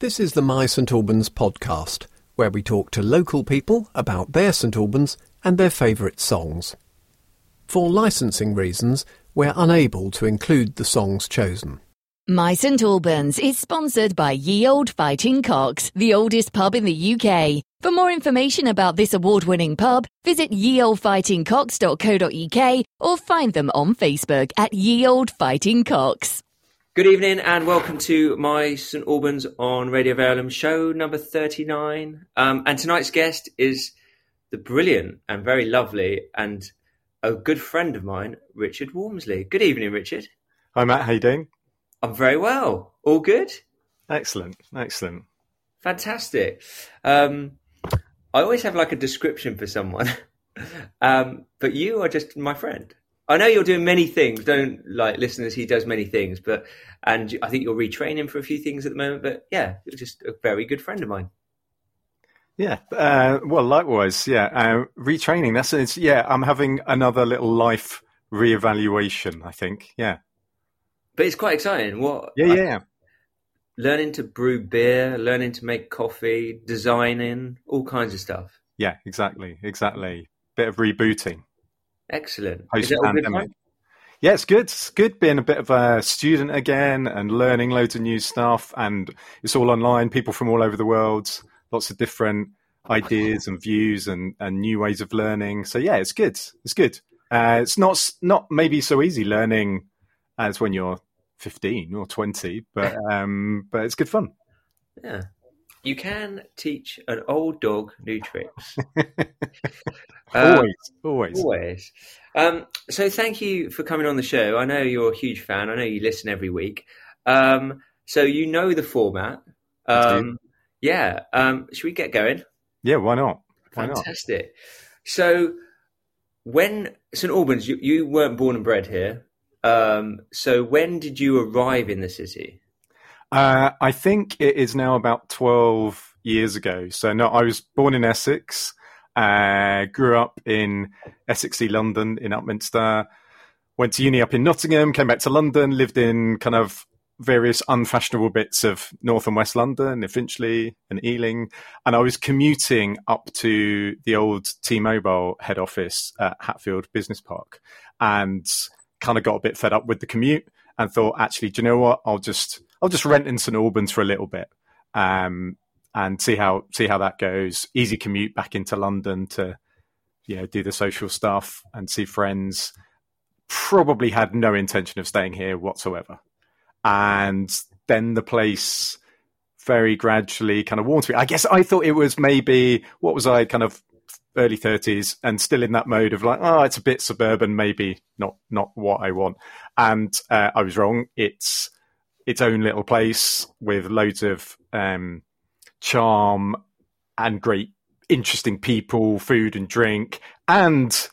This is the My St Albans podcast, where we talk to local people about their St Albans and their favourite songs. For licensing reasons, we're unable to include the songs chosen. My St Albans is sponsored by Ye Olde Fighting Cocks, the oldest pub in the UK. For more information about this award-winning pub, visit yeoldefightingcocks.co.uk or find them on Facebook at Ye Olde Fighting Cocks. Good evening and welcome to My St Albans on Radio Verulam, show number 39. And tonight's guest is the brilliant and very lovely and a good friend of mine, Richard Wormsley. Good evening, Richard. Hi, Matt. How you doing? I'm very well. All good? Excellent. Fantastic. I always have like a description for someone, but you are just my friend. I know you're doing many things. Don't like listeners. He does many things, and I think you're retraining for a few things at the moment. But yeah, you're just a very good friend of mine. Yeah. Well, likewise. Yeah. Retraining. I'm having another little life reevaluation, I think. Yeah. But it's quite exciting. Learning to brew beer, learning to make coffee, designing, all kinds of stuff. Yeah. Exactly. Bit of rebooting. Excellent. Post-pandemic. Yeah, it's good. It's good being a bit of a student again and learning loads of new stuff. And it's all online, people from all over the world, lots of different ideas and views and new ways of learning. So, yeah, it's good. It's not maybe so easy learning as when you're 15 or 20, but it's good fun. Yeah. You can teach an old dog new tricks. Always. So thank you for coming on the show. I know you're a huge fan. I know you listen every week. So you know the format. Yeah. Should we get going? Yeah, why not? Fantastic. So when St Albans, you weren't born and bred here. So when did you arrive in the city? I think it is now about 12 years ago. So no, I was born in Essex, grew up in Essexy London in Upminster, went to uni up in Nottingham, came back to London, lived in kind of various unfashionable bits of North and West London, in Finchley and Ealing. And I was commuting up to the old T-Mobile head office at Hatfield Business Park and kind of got a bit fed up with the commute and thought, actually, do you know what? I'll just rent in St Albans for a little bit and see how that goes. Easy commute back into London to, do the social stuff and see friends. Probably had no intention of staying here whatsoever. And then the place very gradually kind of warmed to me. I guess I thought it was maybe, what was I, kind of early 30s and still in that mode of like, oh, it's a bit suburban, maybe not what I want. And I was wrong. It's its own little place with loads of charm and great, interesting people, food and drink, and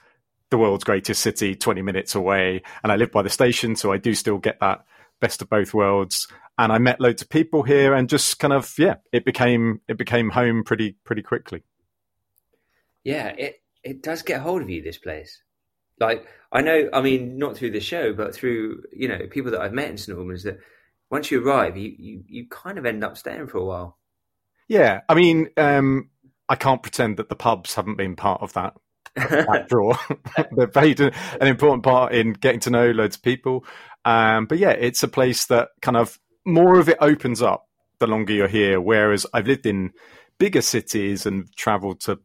the world's greatest city 20 minutes away. And I live by the station, so I do still get that best of both worlds. And I met loads of people here and just kind of, it became home pretty quickly. Yeah, it does get hold of you, this place. Like, I know, I mean, not through the show, but through, people that I've met in St Albans that, once you arrive, you kind of end up staying for a while. Yeah. I mean, I can't pretend that the pubs haven't been part of that draw. They've played an important part in getting to know loads of people. But yeah, it's a place that kind of more of it opens up the longer you're here. Whereas I've lived in bigger cities and traveled to,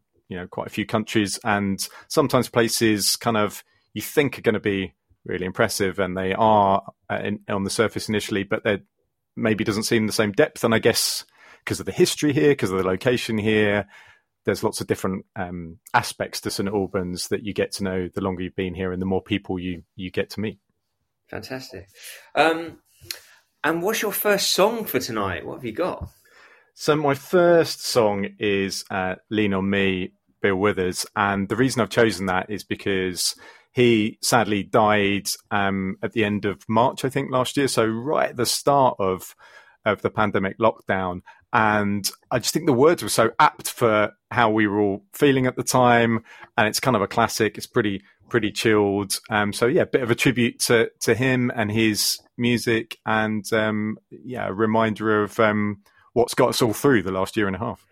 quite a few countries, and sometimes places kind of you think are going to be really impressive, and they are on the surface initially, but there maybe doesn't seem the same depth. And I guess because of the history here, because of the location here, there's lots of different aspects to St Albans that you get to know the longer you've been here and the more people you get to meet. Fantastic. And what's your first song for tonight? What have you got? So my first song is Lean On Me, Bill Withers. And the reason I've chosen that is because he sadly died at the end of March, I think, last year. So right at the start of the pandemic lockdown. And I just think the words were so apt for how we were all feeling at the time. And it's kind of a classic. It's pretty chilled. So, yeah, a bit of a tribute to him and his music. And, a reminder of what's got us all through the last year and a half.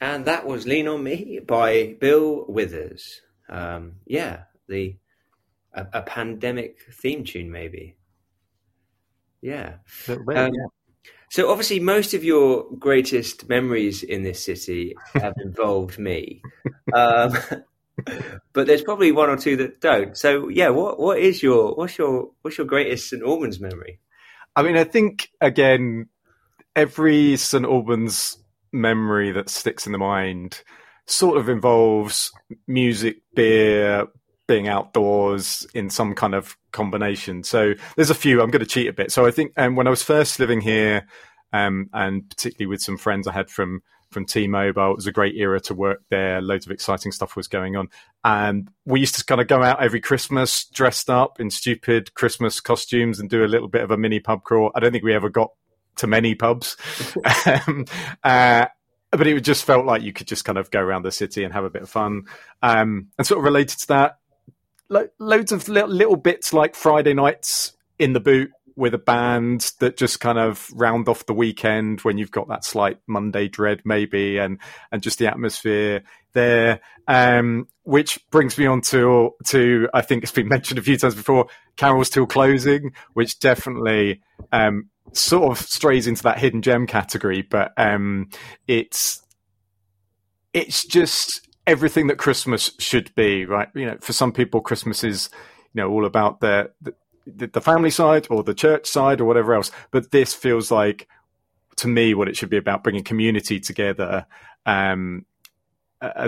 And that was Lean On Me by Bill Withers. A pandemic theme tune, maybe. Yeah. So obviously most of your greatest memories in this city have involved me. But there's probably one or two that don't. So yeah, what's your greatest St Albans memory? I mean, I think again, every St Albans memory that sticks in the mind sort of involves music, beer, being outdoors in some kind of combination. So there's a few. I'm going to cheat a bit. So I think when I was first living here, and particularly with some friends I had from T-Mobile, it was a great era to work there. Loads of exciting stuff was going on. And we used to kind of go out every Christmas dressed up in stupid Christmas costumes and do a little bit of a mini pub crawl. I don't think we ever got to many pubs. But it just felt like you could just kind of go around the city and have a bit of fun. And sort of related to that, loads of little bits like Friday nights in the Boot with a band that just kind of round off the weekend when you've got that slight Monday dread maybe, and just the atmosphere there, which brings me on to I think it's been mentioned a few times before, Carols Till Closing, which definitely sort of strays into that hidden gem category, but it's just everything that Christmas should be, right? You know, for some people, Christmas is, you know, all about the family side or the church side or whatever else. But this feels like, to me, what it should be about, bringing community together, a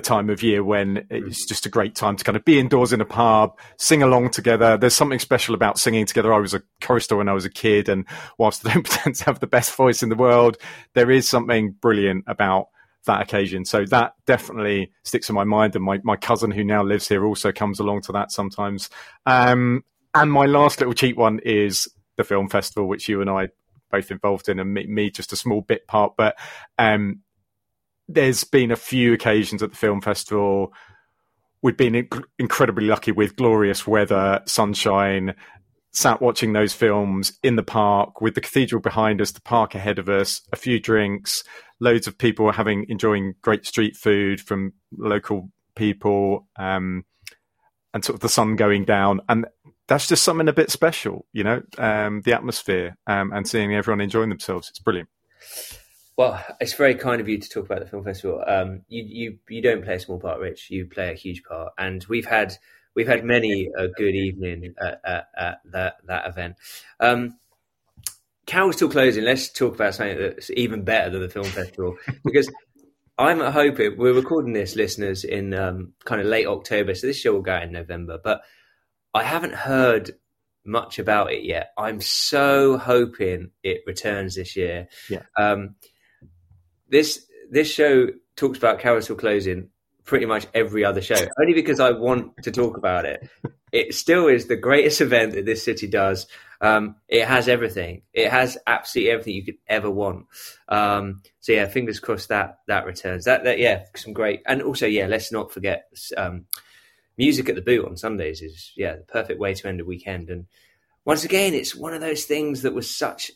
time of year when it's just a great time to kind of be indoors in a pub, sing along together. There's something special about singing together. I was a chorister when I was a kid, and whilst I don't pretend to have the best voice in the world, there is something brilliant about that occasion. So that definitely sticks in my mind. And my cousin who now lives here also comes along to that sometimes. And my last little cheat one is the film festival, which you and I both involved in, and me just a small bit part. But there's been a few occasions at the film festival. We've been incredibly lucky with glorious weather, sunshine, sat watching those films in the park with the cathedral behind us, the park ahead of us, a few drinks, loads of people enjoying great street food from local people, and sort of the sun going down. And that's just something a bit special, you know, the atmosphere, and seeing everyone enjoying themselves. It's brilliant. Well, it's very kind of you to talk about the film festival. You don't play a small part, Rich. You play a huge part. And we've had many a good evening at that event. Carols Till Closing, let's talk about something that's even better than the film festival, because I'm hoping, we're recording this, listeners, in kind of late October, so this show will go out in November, but I haven't heard much about it yet. I'm so hoping it returns this year. Yeah. This show talks about Carols Till Closing pretty much every other show, only because I want to talk about it. It still is the greatest event that this city does. It has everything. It has absolutely everything you could ever want. So yeah, fingers crossed that returns. That some great, and also yeah, let's not forget music at the Boot on Sundays is the perfect way to end a weekend. And once again, it's one of those things that was such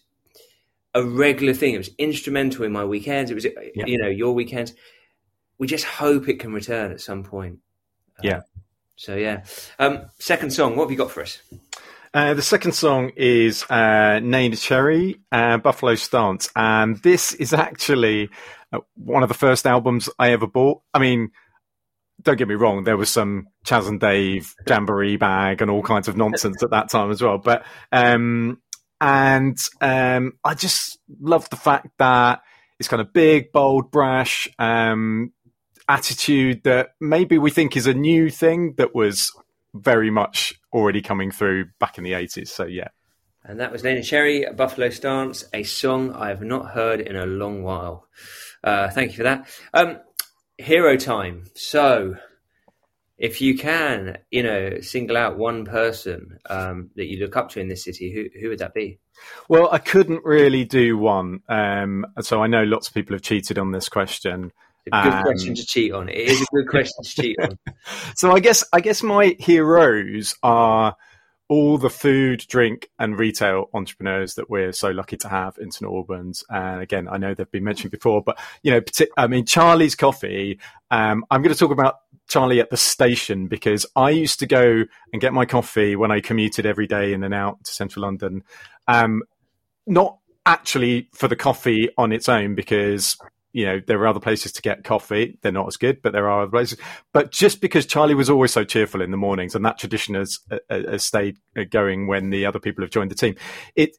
a regular thing. It was instrumental in my weekends. It was your weekends. We just hope it can return at some point. Second song, what have you got for us? The second song is Neneh Cherry, Buffalo Stance. And this is actually one of the first albums I ever bought. I mean, don't get me wrong, there was some Chaz and Dave, Jamboree Bag and all kinds of nonsense at that time as well. But I just love the fact that it's kind of big, bold, brash, attitude that maybe we think is a new thing that was very much already coming through back in the 80s. So yeah, and that was Neneh Cherry, Buffalo Stance, a song I have not heard in a long while. Thank you for that. Hero time. So if you can, you know, single out one person that you look up to in this city, who would that be? Well, I couldn't really do one, so I know lots of people have cheated on this question. Good question to cheat on. It is a good question to cheat on. So I guess my heroes are all the food, drink and retail entrepreneurs that we're so lucky to have in St Albans. And again, I know they've been mentioned before, but, you know, Charlie's Coffee, I'm going to talk about Charlie at the station, because I used to go and get my coffee when I commuted every day in and out to central London. Not actually for the coffee on its own, because, you know, there are other places to get coffee. They're not as good, but there are other places. But just because Charlie was always so cheerful in the mornings, and that tradition has stayed going when the other people have joined the team. It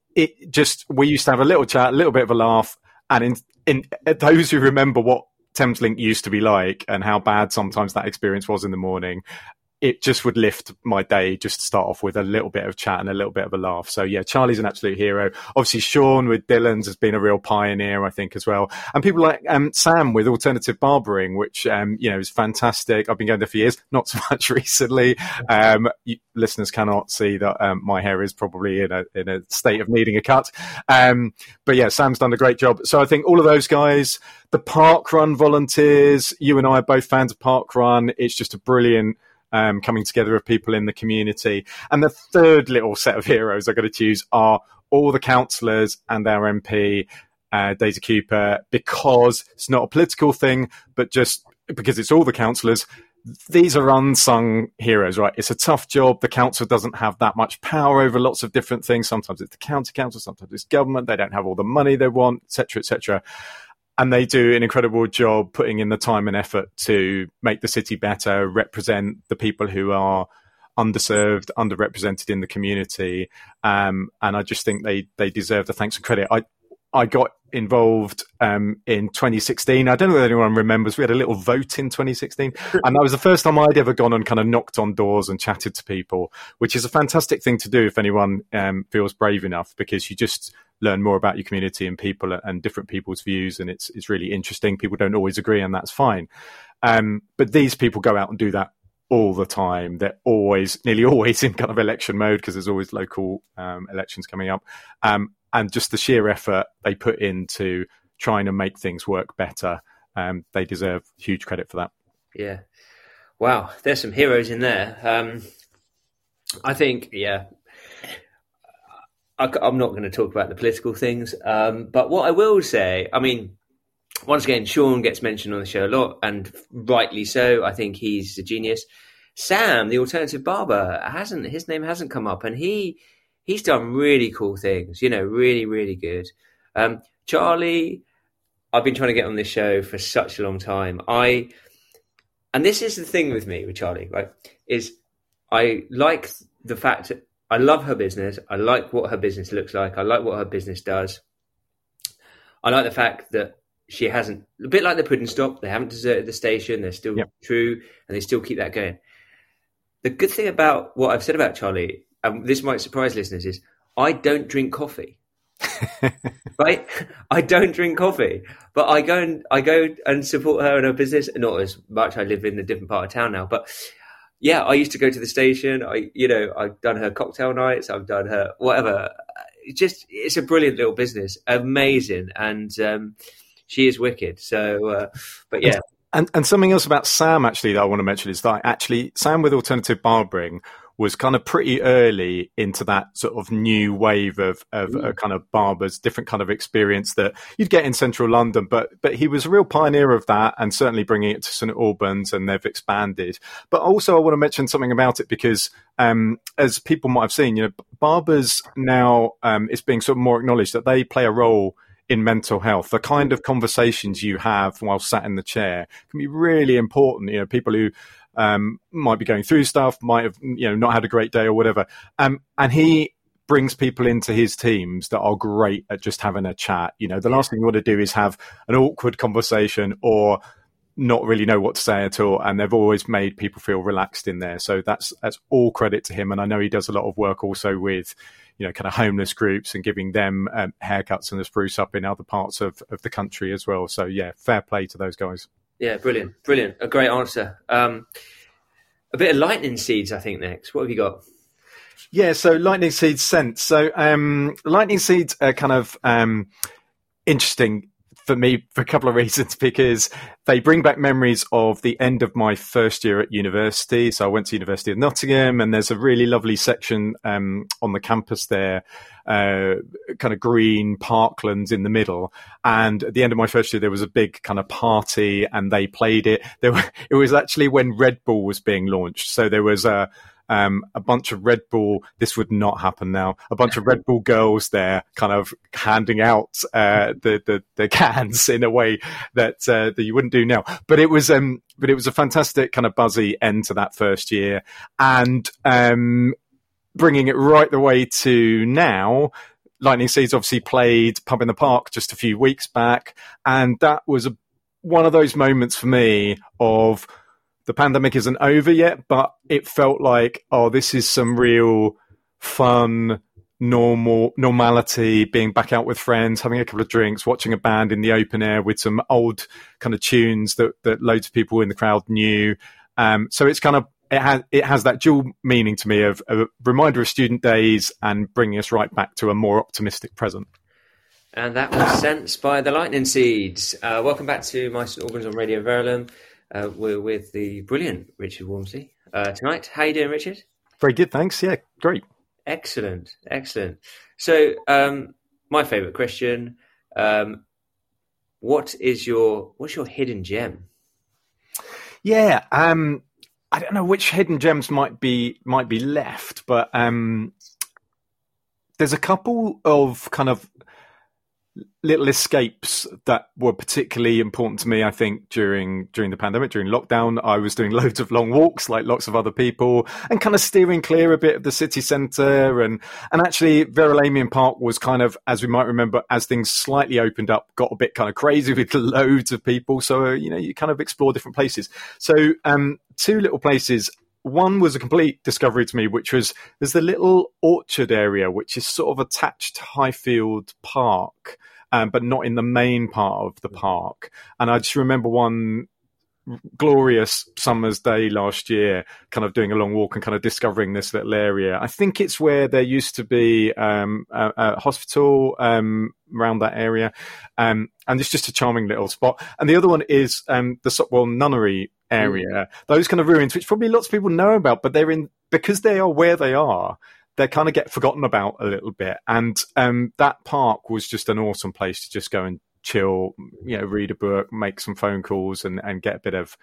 just, we used to have a little chat, a little bit of a laugh. And in those who remember what Thameslink used to be like and how bad sometimes that experience was in the morning, it just would lift my day just to start off with a little bit of chat and a little bit of a laugh. So yeah, Charlie's an absolute hero. Obviously, Sean with Dylan's has been a real pioneer, I think, as well. And people like Sam with Alternative Barbering, which, you know, is fantastic. I've been going there for years, not so much recently. Listeners cannot see that my hair is probably in a state of needing a cut. But yeah, Sam's done a great job. So I think all of those guys, the Park Run volunteers, you and I are both fans of Park Run. It's just a brilliant coming together of people in the community. And the third little set of heroes I've got to choose are all the councillors and our MP, Daisy Cooper, because it's not a political thing, but just because it's all the councillors. These are unsung heroes, right? It's a tough job. The council doesn't have that much power over lots of different things. Sometimes it's the county council, sometimes it's government. They don't have all the money they want, et cetera, et cetera. And they do an incredible job putting in the time and effort to make the city better, represent the people who are underserved, underrepresented in the community. And I just think they deserve the thanks and credit. I got involved in 2016. I don't know if anyone remembers, we had a little vote in 2016. And that was the first time I'd ever gone and kind of knocked on doors and chatted to people, which is a fantastic thing to do if anyone feels brave enough, because you just learn more about your community and people and different people's views. And it's really interesting. People don't always agree, and that's fine. But these people go out and do that all the time. They're nearly always in kind of election mode, because there's always local elections coming up. And just the sheer effort they put into trying to make things work better, they deserve huge credit for that. Yeah. Wow. There's some heroes in there. I think, yeah, I'm not going to talk about the political things, but what I will say, I mean, once again, Sean gets mentioned on the show a lot, and rightly so. I think he's a genius. Sam, the alternative barber, his name hasn't come up, and he's done really cool things, you know, really, really good. Charlie, I've been trying to get on this show for such a long time. And this is the thing with me, with Charlie, right? Is I like the fact that I love her business. I like what her business looks like. I like what her business does. I like the fact that she hasn't, a bit like the Pudding Stop, they haven't deserted the station. They're still true, and they still keep that going. The good thing about what I've said about Charlie, and this might surprise listeners, is I don't drink coffee, right? I don't drink coffee, but I go and support her and her business. Not as much. I live in a different part of town now, but yeah, I used to go to the station. I've done her cocktail nights. I've done her whatever. It's a brilliant little business. Amazing. And she is wicked. So, but yeah. And something else about Sam, actually, that I want to mention is that actually Sam with Alternative Barbering was kind of pretty early into that sort of new wave of a kind of barbers, different kind of experience that you'd get in central London. But he was a real pioneer of that, and certainly bringing it to St Albans, and they've expanded. But also I want to mention something about it, because as people might have seen, you know, barbers now, it's being sort of more acknowledged that they play a role in mental health. The kind of conversations you have while sat in the chair can be really important. You know, people who might be going through stuff, might have, you know, not had a great day or whatever. And he brings people into his teams that are great at just having a chat. You know, the last thing you want to do is have an awkward conversation or not really know what to say at all. And they've always made people feel relaxed in there. So that's all credit to him. And I know he does a lot of work also with, you know, kind of homeless groups and giving them haircuts and a spruce up in other parts of the country as well. So yeah, fair play to those guys. Yeah, brilliant. A great answer. A bit of Lightning Seeds, I think, next. What have you got? Yeah, so Lightning Seeds scents. So Lightning Seeds are kind of interesting for me for a couple of reasons, because they bring back memories of the end of my first year at university. So I went to University of Nottingham, and there's a really lovely section on the campus there, kind of green parklands in the middle. And at the end of my first year, there was a big kind of party, and they played it. It was actually when Red Bull was being launched. So there was a bunch of Red Bull, this would not happen now, a bunch of Red Bull girls there kind of handing out the cans in a way that you wouldn't do now. But it was a fantastic kind of buzzy end to that first year. And bringing it right the way to now, Lightning Seeds obviously played Pub in the Park just a few weeks back. And that was one of those moments for me of... the pandemic isn't over yet, but it felt like, oh, this is some real fun, normality, being back out with friends, having a couple of drinks, watching a band in the open air with some old kind of tunes that loads of people in the crowd knew. So it's kind of, it has that dual meaning to me of a reminder of student days and bringing us right back to a more optimistic present. And that was Sense by the Lightning Seeds. Welcome back to My St Albans on Radio Verulam. We're with the brilliant Richard Wormsley tonight. How are you doing, Richard? Very good, thanks. Yeah, great. Excellent. So my favourite question, what's your hidden gem? Yeah, I don't know which hidden gems might be left, but there's a couple of kind of little escapes that were particularly important to me, I think, during the pandemic, during lockdown. I was doing loads of long walks like lots of other people and kind of steering clear a bit of the city centre. And actually, Verulamian Park was kind of, as we might remember, as things slightly opened up, got a bit kind of crazy with loads of people. So, you know, you kind of explore different places. So two little places. One was a complete discovery to me, which was there's the little orchard area, which is sort of attached to Hatfield Park, but not in the main part of the park. And I just remember one glorious summer's day last year, kind of doing a long walk and kind of discovering this little area. I think it's where there used to be a hospital around that area. And it's just a charming little spot. And the other one is the Sopwell Nunnery area. Those kind of ruins, which probably lots of people know about, but they're in, because they are where they are, they kind of get forgotten about a little bit. And that park was just an awesome place to just go and chill, you know, read a book, make some phone calls and get a bit of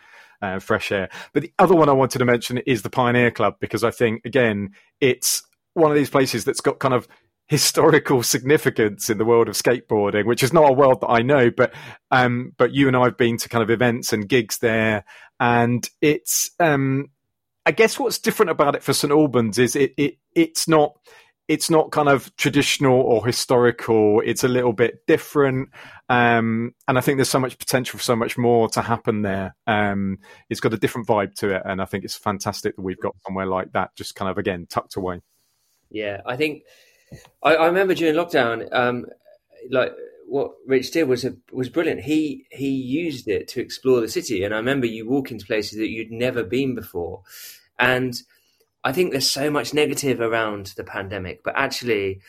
fresh air. But the other one I wanted to mention is the Pioneer Club, because I think, again, it's one of these places that's got kind of historical significance in the world of skateboarding, which is not a world that I know, but you and I have been to kind of events and gigs there, and it's I guess what's different about it for St Albans is it's not kind of traditional or historical. It's a little bit different, and I think there's so much potential for so much more to happen there. It's got a different vibe to it, and I think it's fantastic that we've got somewhere like that, just kind of again tucked away. Yeah, I think. I remember during lockdown, like what Rich did was brilliant. He used it to explore the city, and I remember you walk into places that you'd never been before. And I think there's so much negative around the pandemic, but actually,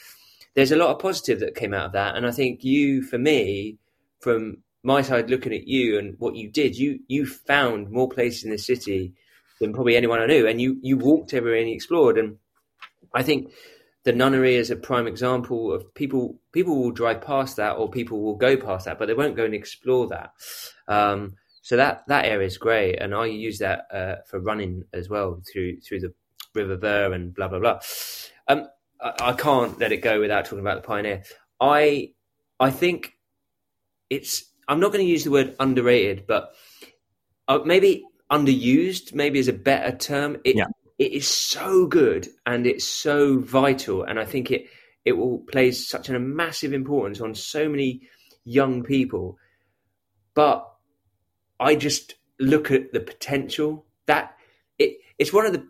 there's a lot of positive that came out of that. And I think you, for me, from my side, looking at you and what you did, you found more places in the city than probably anyone I knew, and you walked everywhere and you explored. And I think. The nunnery is a prime example of people will drive past that, or people will go past that, but they won't go and explore that. So that area is great. And I use that for running as well through the River Ver and blah, blah, blah. I can't let it go without talking about the Pioneer. I think I'm not going to use the word underrated, but maybe underused, maybe is a better term. It is so good, and it's so vital, and I think it will play such a massive importance on so many young people. But I just look at the potential that it's one of the.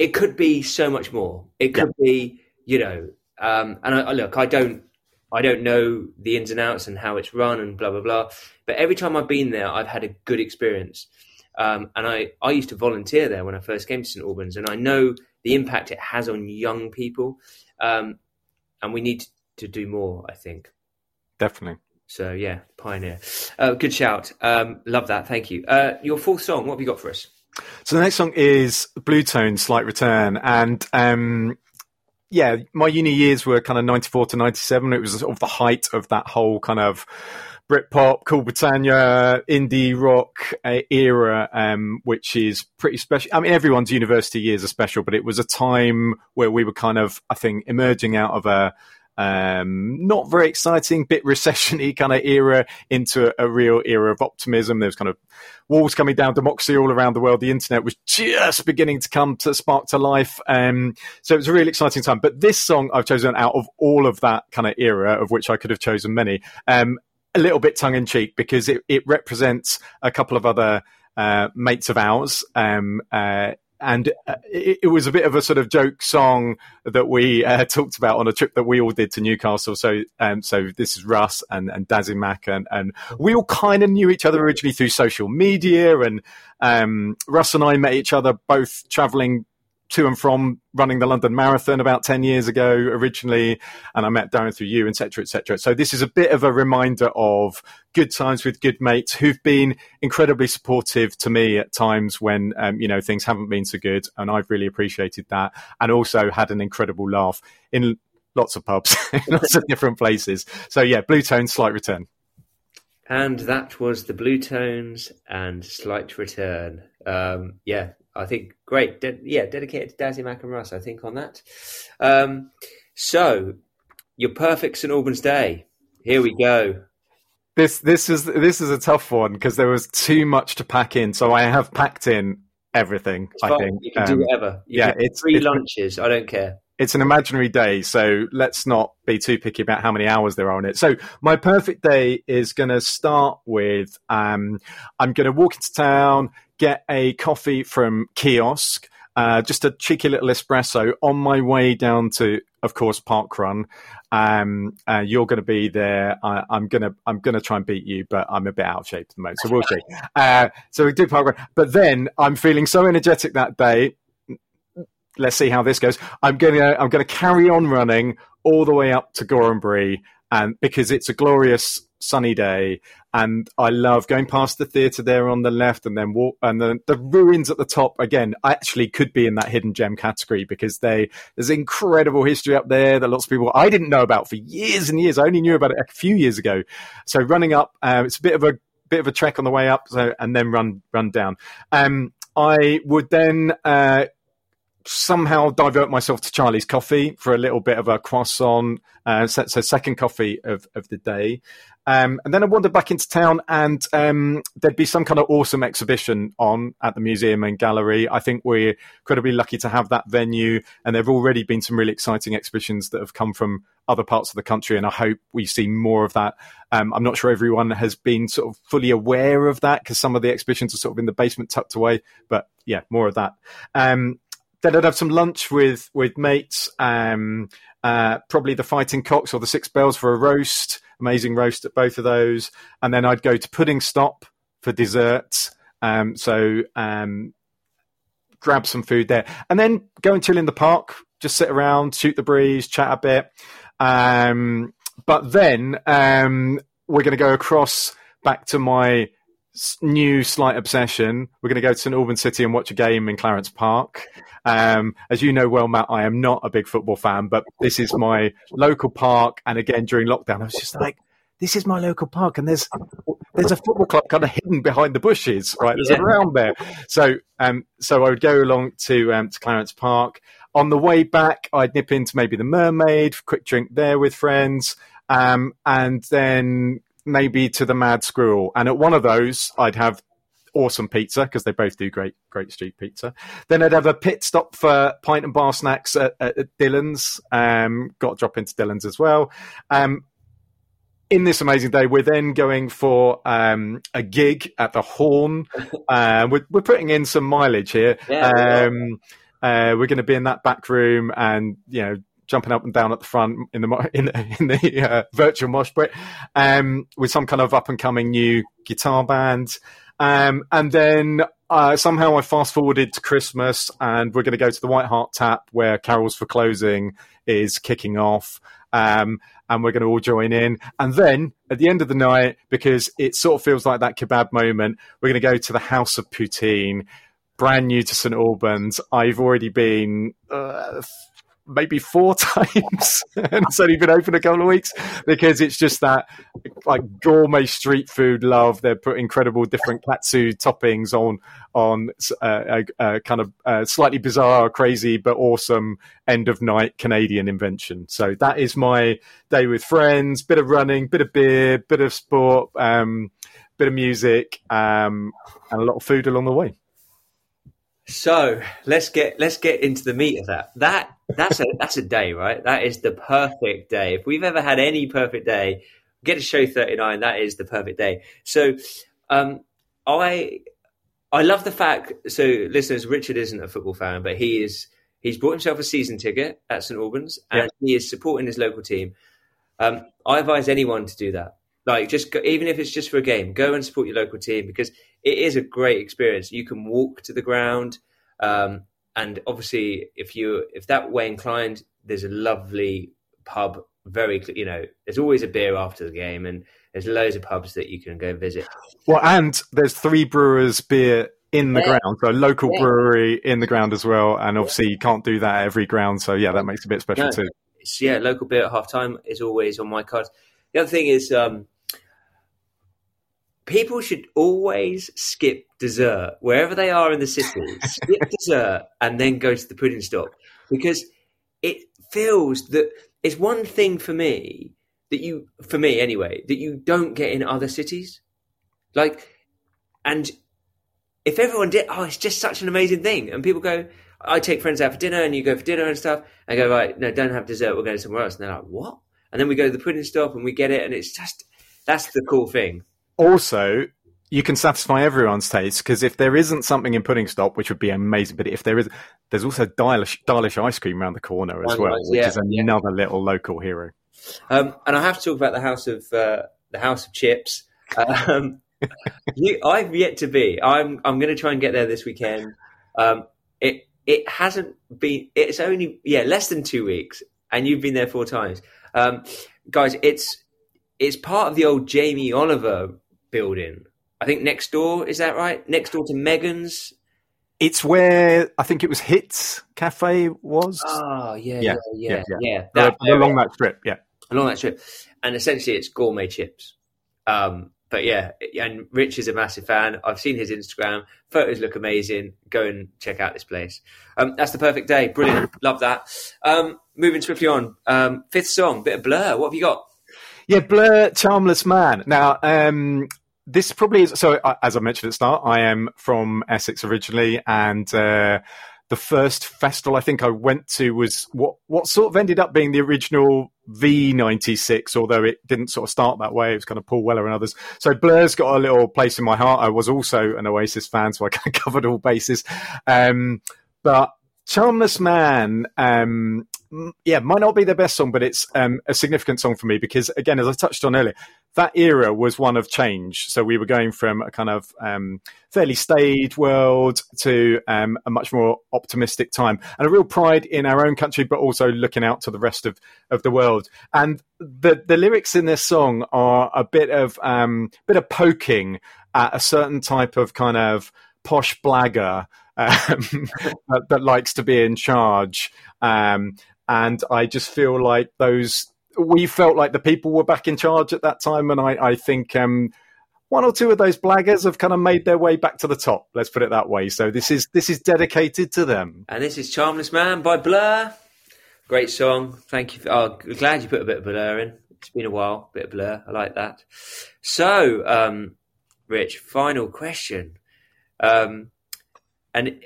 It could be so much more. It could be, you know, and look. I don't know the ins and outs and how it's run and blah blah blah. But every time I've been there, I've had a good experience. And I used to volunteer there when I first came to St Albans, and I know the impact it has on young people. And we need to do more, I think. Definitely. So yeah, pioneer. Good shout. Love that. Thank you. Your full song, what have you got for us? So the next song is Bluetones, Slight Return. And yeah, my uni years were kind of 94 to 97. It was sort of the height of that whole kind of Britpop, Cool Britannia, indie rock era, which is pretty special. I mean, everyone's university years are special, but it was a time where we were kind of, I think, emerging out of a not very exciting, bit recession-y kind of era into a real era of optimism. There was kind of walls coming down, democracy all around the world. The internet was just beginning to come to spark to life. So it was a really exciting time. But this song I've chosen out of all of that kind of era, of which I could have chosen many, a little bit tongue-in-cheek, because it represents a couple of other mates of ours, and it was a bit of a sort of joke song that we talked about on a trip that we all did to Newcastle. So this is Russ and Dazzy Mac, and we all kind of knew each other originally through social media, and Russ and I met each other both travelling to and from running the London Marathon about 10 years ago originally, and I met Darren through you, etc., etc. So this is a bit of a reminder of good times with good mates who've been incredibly supportive to me at times when things haven't been so good, and I've really appreciated that, and also had an incredible laugh in lots of pubs in lots of different places. So yeah, Bluetones, Slight Return. And that was the Bluetones and Slight Return. Yeah, I think great. Dedicated to Dazzy Mac and Russ, I think, on that. So your perfect St Albans day. Here we go. This is a tough one because there was too much to pack in. So I have packed in everything. I think you can do whatever. It's 3 lunches. I don't care. It's an imaginary day, so let's not be too picky about how many hours there are on it. So my perfect day is going to start with I'm going to walk into town, get a coffee from kiosk, just a cheeky little espresso on my way down to, of course, Park Run. You're going to be there. I'm going to try and beat you, but I'm a bit out of shape at the moment, so we'll see. So we do Park Run, but then I'm feeling so energetic that day. Let's see how this goes. I'm gonna carry on running all the way up to Gorhambury, and because it's a glorious sunny day, and I love going past the theatre there on the left, and then walk, and then the ruins at the top. Again, I actually could be in that hidden gem category because there's incredible history up there that lots of people I didn't know about for years and years. I only knew about it a few years ago. So running up, it's a bit of a trek on the way up, so, and then run down. I would then. Somehow divert myself to Charlie's Coffee for a little bit of a croissant, so second coffee of the day, and then I wander back into town, and there'd be some kind of awesome exhibition on at the museum and gallery. I think we're incredibly lucky to have that venue, and there have already been some really exciting exhibitions that have come from other parts of the country, and I hope we see more of that. I'm not sure everyone has been sort of fully aware of that because some of the exhibitions are sort of in the basement tucked away, but yeah, more of that. Then I'd have some lunch with mates, probably the Fighting Cocks or the Six Bells for a roast. Amazing roast at both of those. And then I'd go to Pudding Stop for dessert. So grab some food there. And then go and chill in the park. Just sit around, shoot the breeze, chat a bit. But then we're going to go across back to my new slight obsession. We're going to go to St Albans City and watch a game in Clarence Park. As you know well, Matt, I am not a big football fan, but this is my local park, and again during lockdown I was just like, this is my local park, and there's a football club kind of hidden behind the bushes, right? There's a ground there. So I would go along to Clarence Park. On the way back I'd nip into maybe the Mermaid, quick drink there with friends, and then maybe to the Mad Squirrel. And at one of those, I'd have awesome pizza because they both do great street pizza. Then I'd have a pit stop for pint and bar snacks at Dylan's. Got to drop into Dylan's as well. In this amazing day, we're then going for a gig at the Horn. We're putting in some mileage here. We're going to be in that back room and, jumping up and down at the front in the virtual mosh pit with some kind of up and coming new guitar band, and then Somehow I fast-forwarded to Christmas, and we're going to go to the White Hart Tap, where Carols for Closing is kicking off, and we're going to all join in. And then, at the end of the night, because it sort of feels like that kebab moment, we're going to go to the House of Poutine, brand new to St Albans. I've already been maybe 4 times, and it's only been open a couple of weeks, because it's just that like gourmet street food love. They put incredible different katsu toppings on a kind of slightly bizarre, crazy but awesome end of night Canadian invention. So that is my day with friends: bit of running, bit of beer, bit of sport, bit of music, and a lot of food along the way. So let's get into the meat of that. That's a day, right? That is the perfect day. If we've ever had any perfect day, get to show 39. That is the perfect day. So, I love the fact. So, listeners, Richard isn't a football fan, but he's bought himself a season ticket at St Albans, and he is supporting his local team. I advise anyone to do that. Like, just go, even if it's just for a game, go and support your local team, because it is a great experience. You can walk to the ground, and obviously, if that way inclined, there's a lovely pub. There's always a beer after the game, and there's loads of pubs that you can go visit. Well, and there's 3 brewers beer in the ground, so a local brewery in the ground as well. And obviously, you can't do that at every ground, so that makes it a bit special too. Yeah, local beer at half time is always on my card. The other thing is, people should always skip dessert wherever they are in the city. Skip dessert and then go to the Pudding Stop, because it feels that it's one thing for me anyway, that you don't get in other cities. Like, and if everyone did, it's just such an amazing thing. And people go, I take friends out for dinner, and you go for dinner and stuff. I go, right, no, don't have dessert. We're going somewhere else. And they're like, what? And then we go to the Pudding Stop and we get it. And it's just, that's the cool thing. Also, you can satisfy everyone's taste, because if there isn't something in Pudding Stop, which would be amazing, but if there is, there's also Dalish ice cream around the corner as well, which is another little local hero. And I have to talk about the House of Chips. I've yet to be. I'm going to try and get there this weekend. It hasn't been. It's only less than 2 weeks, and you've been there 4 times, guys. It's part of the old Jamie Oliver building. I think next door, is that right? Next door to Megan's. It's where I think it was Hits Cafe was. Oh, yeah. Along that strip, And essentially it's gourmet chips. But yeah, and Rich is a massive fan. I've seen his Instagram. Photos look amazing. Go and check out this place. That's the perfect day. Brilliant. Love that. Moving swiftly on. 5th song, bit of Blur. What have you got? Yeah, Blur, Charmless Man. Now, this probably is... So, as I mentioned at the start, I am from Essex originally, and the first festival I think I went to was what sort of ended up being the original V96, although it didn't sort of start that way. It was kind of Paul Weller and others. So, Blur's got a little place in my heart. I was also an Oasis fan, so I kind of covered all bases. But Charmless Man... might not be their best song, but it's a significant song for me because, again, as I touched on earlier, that era was one of change. So we were going from a kind of fairly staid world to a much more optimistic time, and a real pride in our own country, but also looking out to the rest of the world. And the lyrics in this song are a bit of poking at a certain type of kind of posh blagger that likes to be in charge. And I just feel like we felt like the people were back in charge at that time. And I think one or two of those blaggers have kind of made their way back to the top. Let's put it that way. So this is dedicated to them. And this is Charmless Man by Blur. Great song. Thank you. Glad you put a bit of Blur in. It's been a while. Bit of Blur. I like that. So, Rich, final question. And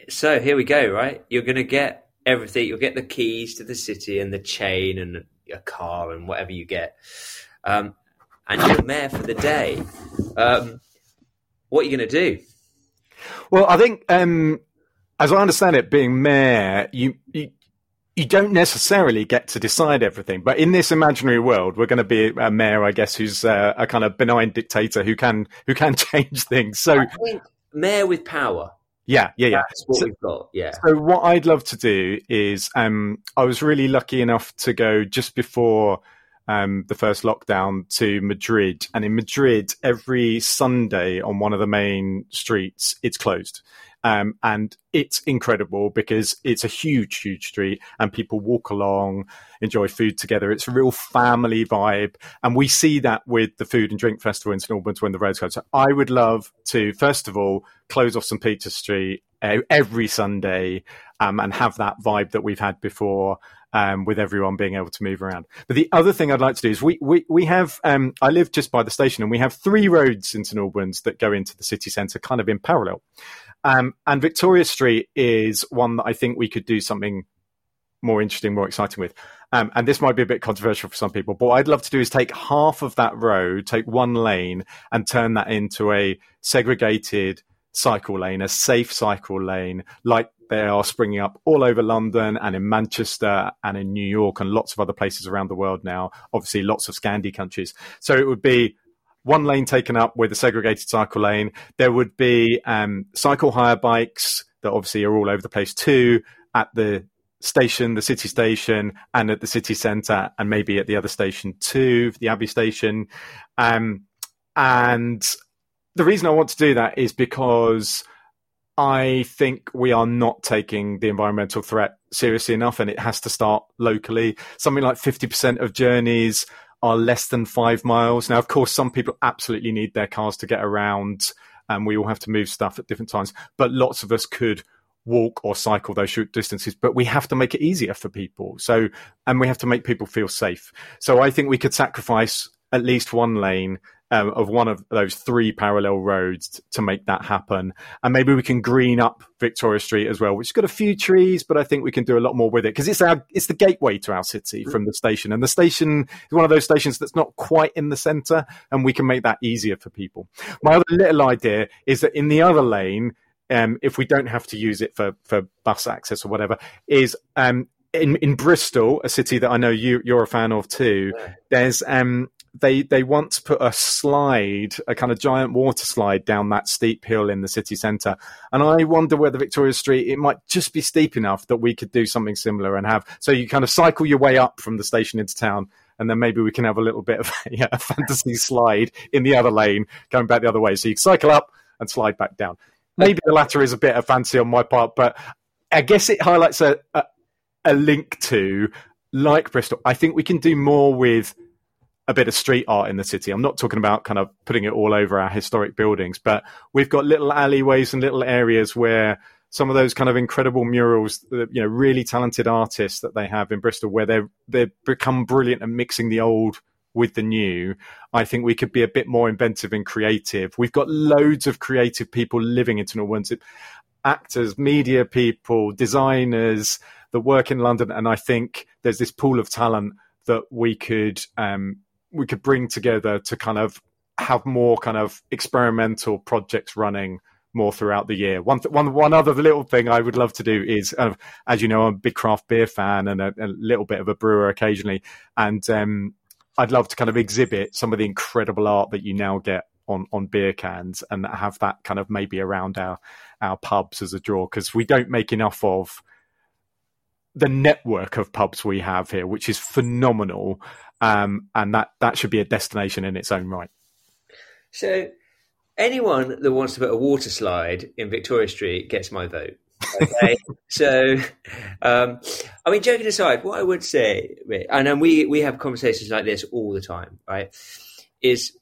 so here we go, right? You're going to get everything. You'll get the keys to the city and the chain and a car and whatever you get. And you're mayor for the day. What are you going to do? Well, I think, as I understand it, being mayor, you don't necessarily get to decide everything. But in this imaginary world, we're going to be a mayor, I guess, who's a kind of benign dictator who can change things. So, mayor with power. Yeah. That's what we've got. Yeah. So what I'd love to do is, I was really lucky enough to go just before the first lockdown to Madrid, and in Madrid every Sunday on one of the main streets it's closed. And it's incredible because it's a huge street and people walk along, enjoy food together. It's a real family vibe. And we see that with the food and drink festival in St Albans when the roads close. So I would love to, first of all, close off St Peter's Street every Sunday and have that vibe that we've had before with everyone being able to move around. But the other thing I'd like to do is we have, I live just by the station and we have three roads in St Albans that go into the city centre kind of in parallel. And Victoria Street is one that I think we could do something more interesting, more exciting with. And this might be a bit controversial for some people, but what I'd love to do is take half of that road, take one lane and turn that into a segregated cycle lane, a safe cycle lane, like they are springing up all over London and in Manchester and in New York and lots of other places around the world now, obviously lots of Scandi countries. So it would be one lane taken up with a segregated cycle lane. There would be cycle hire bikes that obviously are all over the place too, at the station, the city station, and at the city centre, and maybe at the other station too, the Abbey station. And the reason I want to do that is because I think we are not taking the environmental threat seriously enough, and it has to start locally. Something like 50% of journeys are less than 5 miles. Now, of course, some people absolutely need their cars to get around and we all have to move stuff at different times. But lots of us could walk or cycle those short distances, but we have to make it easier for people. So, and we have to make people feel safe. So I think we could sacrifice at least one lane of one of those three parallel roads to make that happen. And maybe we can green up Victoria Street as well, which has got a few trees, but I think we can do a lot more with it because it's the gateway to our city from the station. And the station is one of those stations that's not quite in the centre, and we can make that easier for people. My other little idea is that in the other lane, if we don't have to use it for bus access or whatever, is in Bristol, a city that I know you're a fan of too, there's... They once put a slide, a kind of giant water slide down that steep hill in the city centre. And I wonder whether Victoria Street, it might just be steep enough that we could do something similar and have, so you kind of cycle your way up from the station into town. And then maybe we can have a little bit of a fantasy slide in the other lane going back the other way. So you cycle up and slide back down. Maybe the latter is a bit of fancy on my part, but I guess it highlights a link to, like Bristol. I think we can do more with a bit of street art in the city. I'm not talking about kind of putting it all over our historic buildings, but we've got little alleyways and little areas where some of those kind of incredible murals, you know, really talented artists that they have in Bristol, where they've become brilliant at mixing the old with the new. I think we could be a bit more inventive and creative. We've got loads of creative people living in St Albans, actors, media people, designers that work in London, and I think there's this pool of talent that we could bring together to kind of have more kind of experimental projects running more throughout the year. One other little thing I would love to do is, as you know, I'm a big craft beer fan and a little bit of a brewer occasionally. And I'd love to kind of exhibit some of the incredible art that you now get on beer cans and have that kind of maybe around our pubs as a draw, because we don't make enough of the network of pubs we have here, which is phenomenal. And that should be a destination in its own right. So anyone that wants to put a water slide in Victoria Street gets my vote. Okay. So, I mean, joking aside, what I would say, and we have conversations like this all the time, right, is...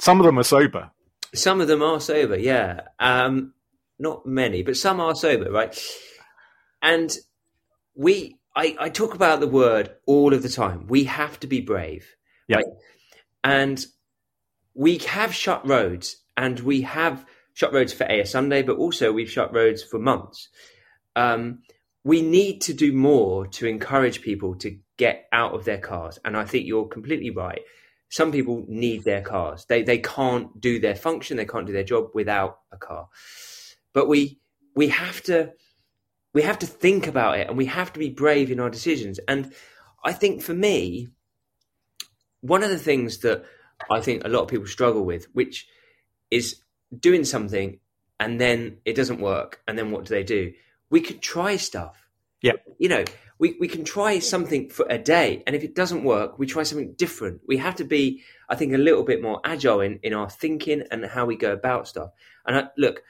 Some of them are sober. Some of them are sober, yeah. Not many, but some are sober, right? And I talk about the word all of the time. We have to be brave. Yeah. Right? And we have shut roads, and we have shut roads for AS Sunday, but also we've shut roads for months. We need to do more to encourage people to get out of their cars. And I think you're completely right. Some people need their cars. They can't do their function. They can't do their job without a car. But we have to think about it, and we have to be brave in our decisions. And I think for me, one of the things that I think a lot of people struggle with, which is doing something and then it doesn't work. And then what do? We could try stuff. Yeah. You know, we can try something for a day. And if it doesn't work, we try something different. We have to be, I think, a little bit more agile in our thinking and how we go about stuff. And look,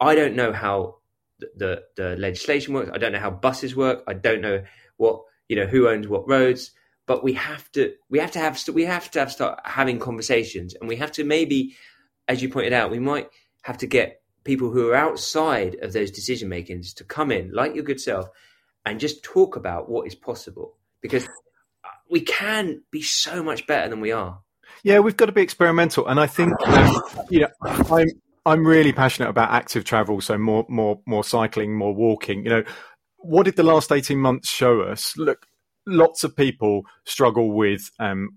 I don't know how the legislation works. I don't know how buses work. I don't know what, you know, who owns what roads. But we have to start having conversations, and we have to maybe, as you pointed out, we might have to get people who are outside of those decision makings to come in, like your good self, and just talk about what is possible, because we can be so much better than we are. Yeah, we've got to be experimental, and I think I'm really passionate about active travel, so more cycling, more walking. You know, what did the last 18 months show us? Look. Lots of people struggle with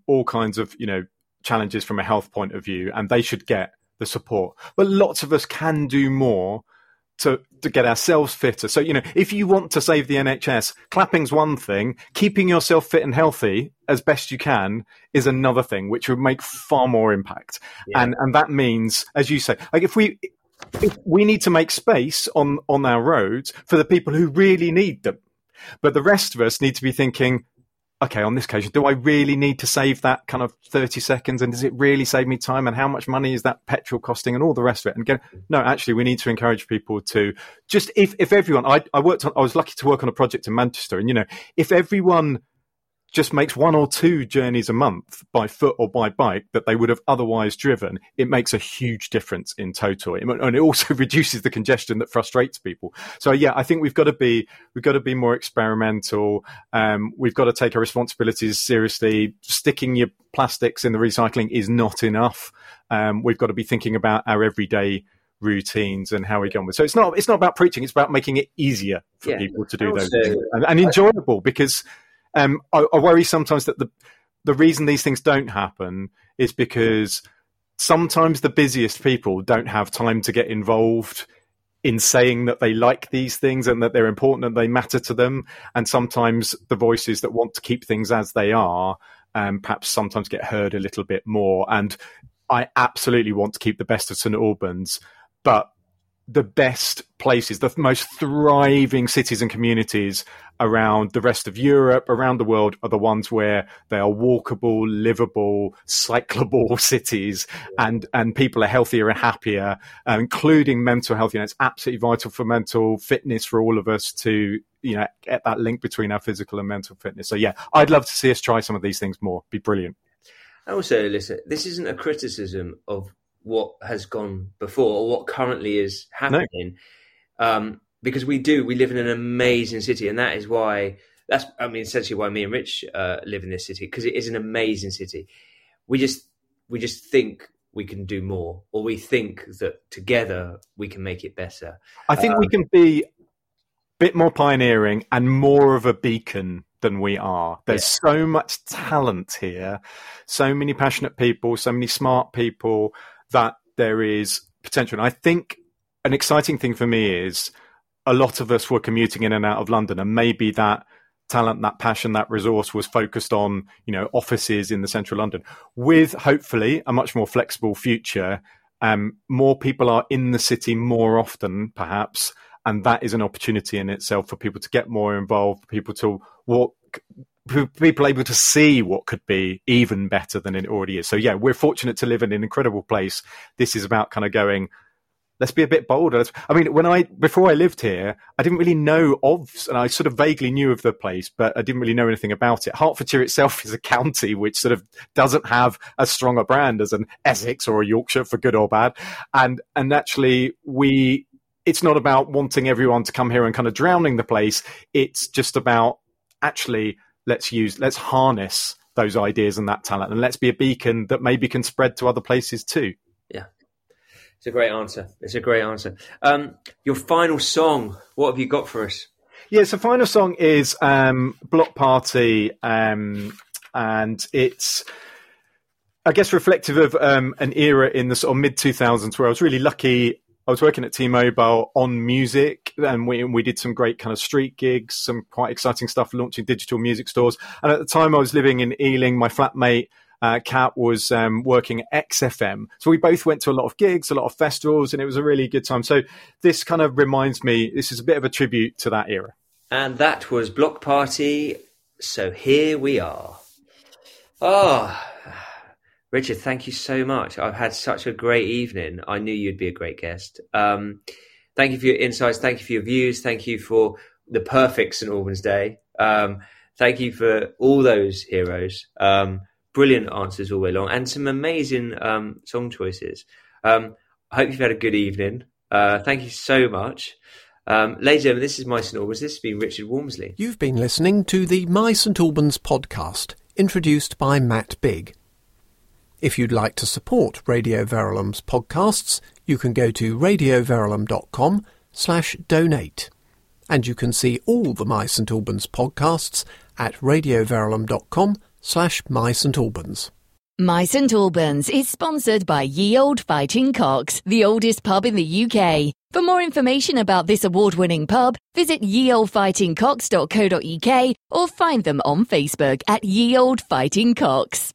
all kinds of, you know, challenges from a health point of view, and they should get the support. But lots of us can do more to get ourselves fitter. So, you know, if you want to save the NHS, clapping's one thing. Keeping yourself fit and healthy as best you can is another thing, which would make far more impact. Yeah. And that means, as you say, like if we need to make space on our roads for the people who really need them. But the rest of us need to be thinking, okay, on this occasion, do I really need to save that kind of 30 seconds? And does it really save me time? And how much money is that petrol costing and all the rest of it? And again, no, actually, we need to encourage people to just, if everyone, I was lucky to work on a project in Manchester. And, you know, if everyone just makes one or two journeys a month by foot or by bike that they would have otherwise driven, it makes a huge difference in total. And it also reduces the congestion that frustrates people. So yeah, I think we've got to be more experimental. We've got to take our responsibilities seriously. Sticking your plastics in the recycling is not enough. We've got to be thinking about our everyday routines and how we go on with. So it's not about preaching, it's about making it easier for people to do those things and enjoyable, because I worry sometimes that the reason these things don't happen is because sometimes the busiest people don't have time to get involved in saying that they like these things and that they're important and they matter to them. And sometimes the voices that want to keep things as they are perhaps sometimes get heard a little bit more. And I absolutely want to keep the best of St Albans, but the best places, the most thriving cities and communities around the rest of Europe, around the world, are the ones where they are walkable, livable, cyclable cities, and people are healthier and happier, including mental health. You know, it's absolutely vital for mental fitness for all of us to, you know, get that link between our physical and mental fitness. So yeah, I'd love to see us try some of these things more. Be brilliant. Also, listen, this isn't a criticism of what has gone before or what currently is happening. No. Because we live in an amazing city, and that is why essentially why me and Rich live in this city, because it is an amazing city. We just think we can do more, or we think that together we can make it better. I think we can be a bit more pioneering and more of a beacon than we are. There's so much talent here, so many passionate people, so many smart people, that there is potential. And I think an exciting thing for me is a lot of us were commuting in and out of London, and maybe that talent, that passion, that resource was focused on, you know, offices in the central London. With hopefully a much more flexible future, more people are in the city more often, perhaps, and that is an opportunity in itself for people to get more involved, people able to see what could be even better than it already is. So yeah, we're fortunate to live in an incredible place. This is about kind of going, let's be a bit bolder. I mean, before I lived here, I didn't really know and I sort of vaguely knew of the place, but I didn't really know anything about it. Hertfordshire itself is a county which sort of doesn't have as strong a brand as an Essex or a Yorkshire, for good or bad. And actually it's not about wanting everyone to come here and kind of drowning the place. It's just about actually, let's harness those ideas and that talent, and let's be a beacon that maybe can spread to other places too. Yeah. It's a great answer. Your final song, what have you got for us? Yeah, so final song is Block Party, and it's, I guess, reflective of an era in the sort of mid-2000s where I was really lucky. I was working at T-Mobile on music, and we did some great kind of street gigs, some quite exciting stuff, launching digital music stores. And at the time I was living in Ealing. My flatmate Kat was working at XFM. So we both went to a lot of gigs, a lot of festivals, and it was a really good time. So this kind of reminds me, this is a bit of a tribute to that era. And that was Block Party. So here we are. Oh, Richard, thank you so much. I've had such a great evening. I knew you'd be a great guest. Thank you for your insights. Thank you for your views. Thank you for the perfect St Albans Day. Thank you for all those heroes. Brilliant answers all the way long, and some amazing song choices. I hope you've had a good evening. Thank you so much. Ladies and gentlemen, this is My St Albans. This has been Richard Wormsley. You've been listening to the My St Albans podcast, introduced by Matt Bigg. If you'd like to support Radio Verulam's podcasts, you can go to radioverulam.com/donate. And you can see all the My St Albans podcasts at radioverulam.com/My St Albans. My St Albans is sponsored by Ye Olde Fighting Cocks, the oldest pub in the UK. For more information about this award-winning pub, visit yeoldefightingcocks.co.uk or find them on Facebook at Ye Olde Fighting Cocks.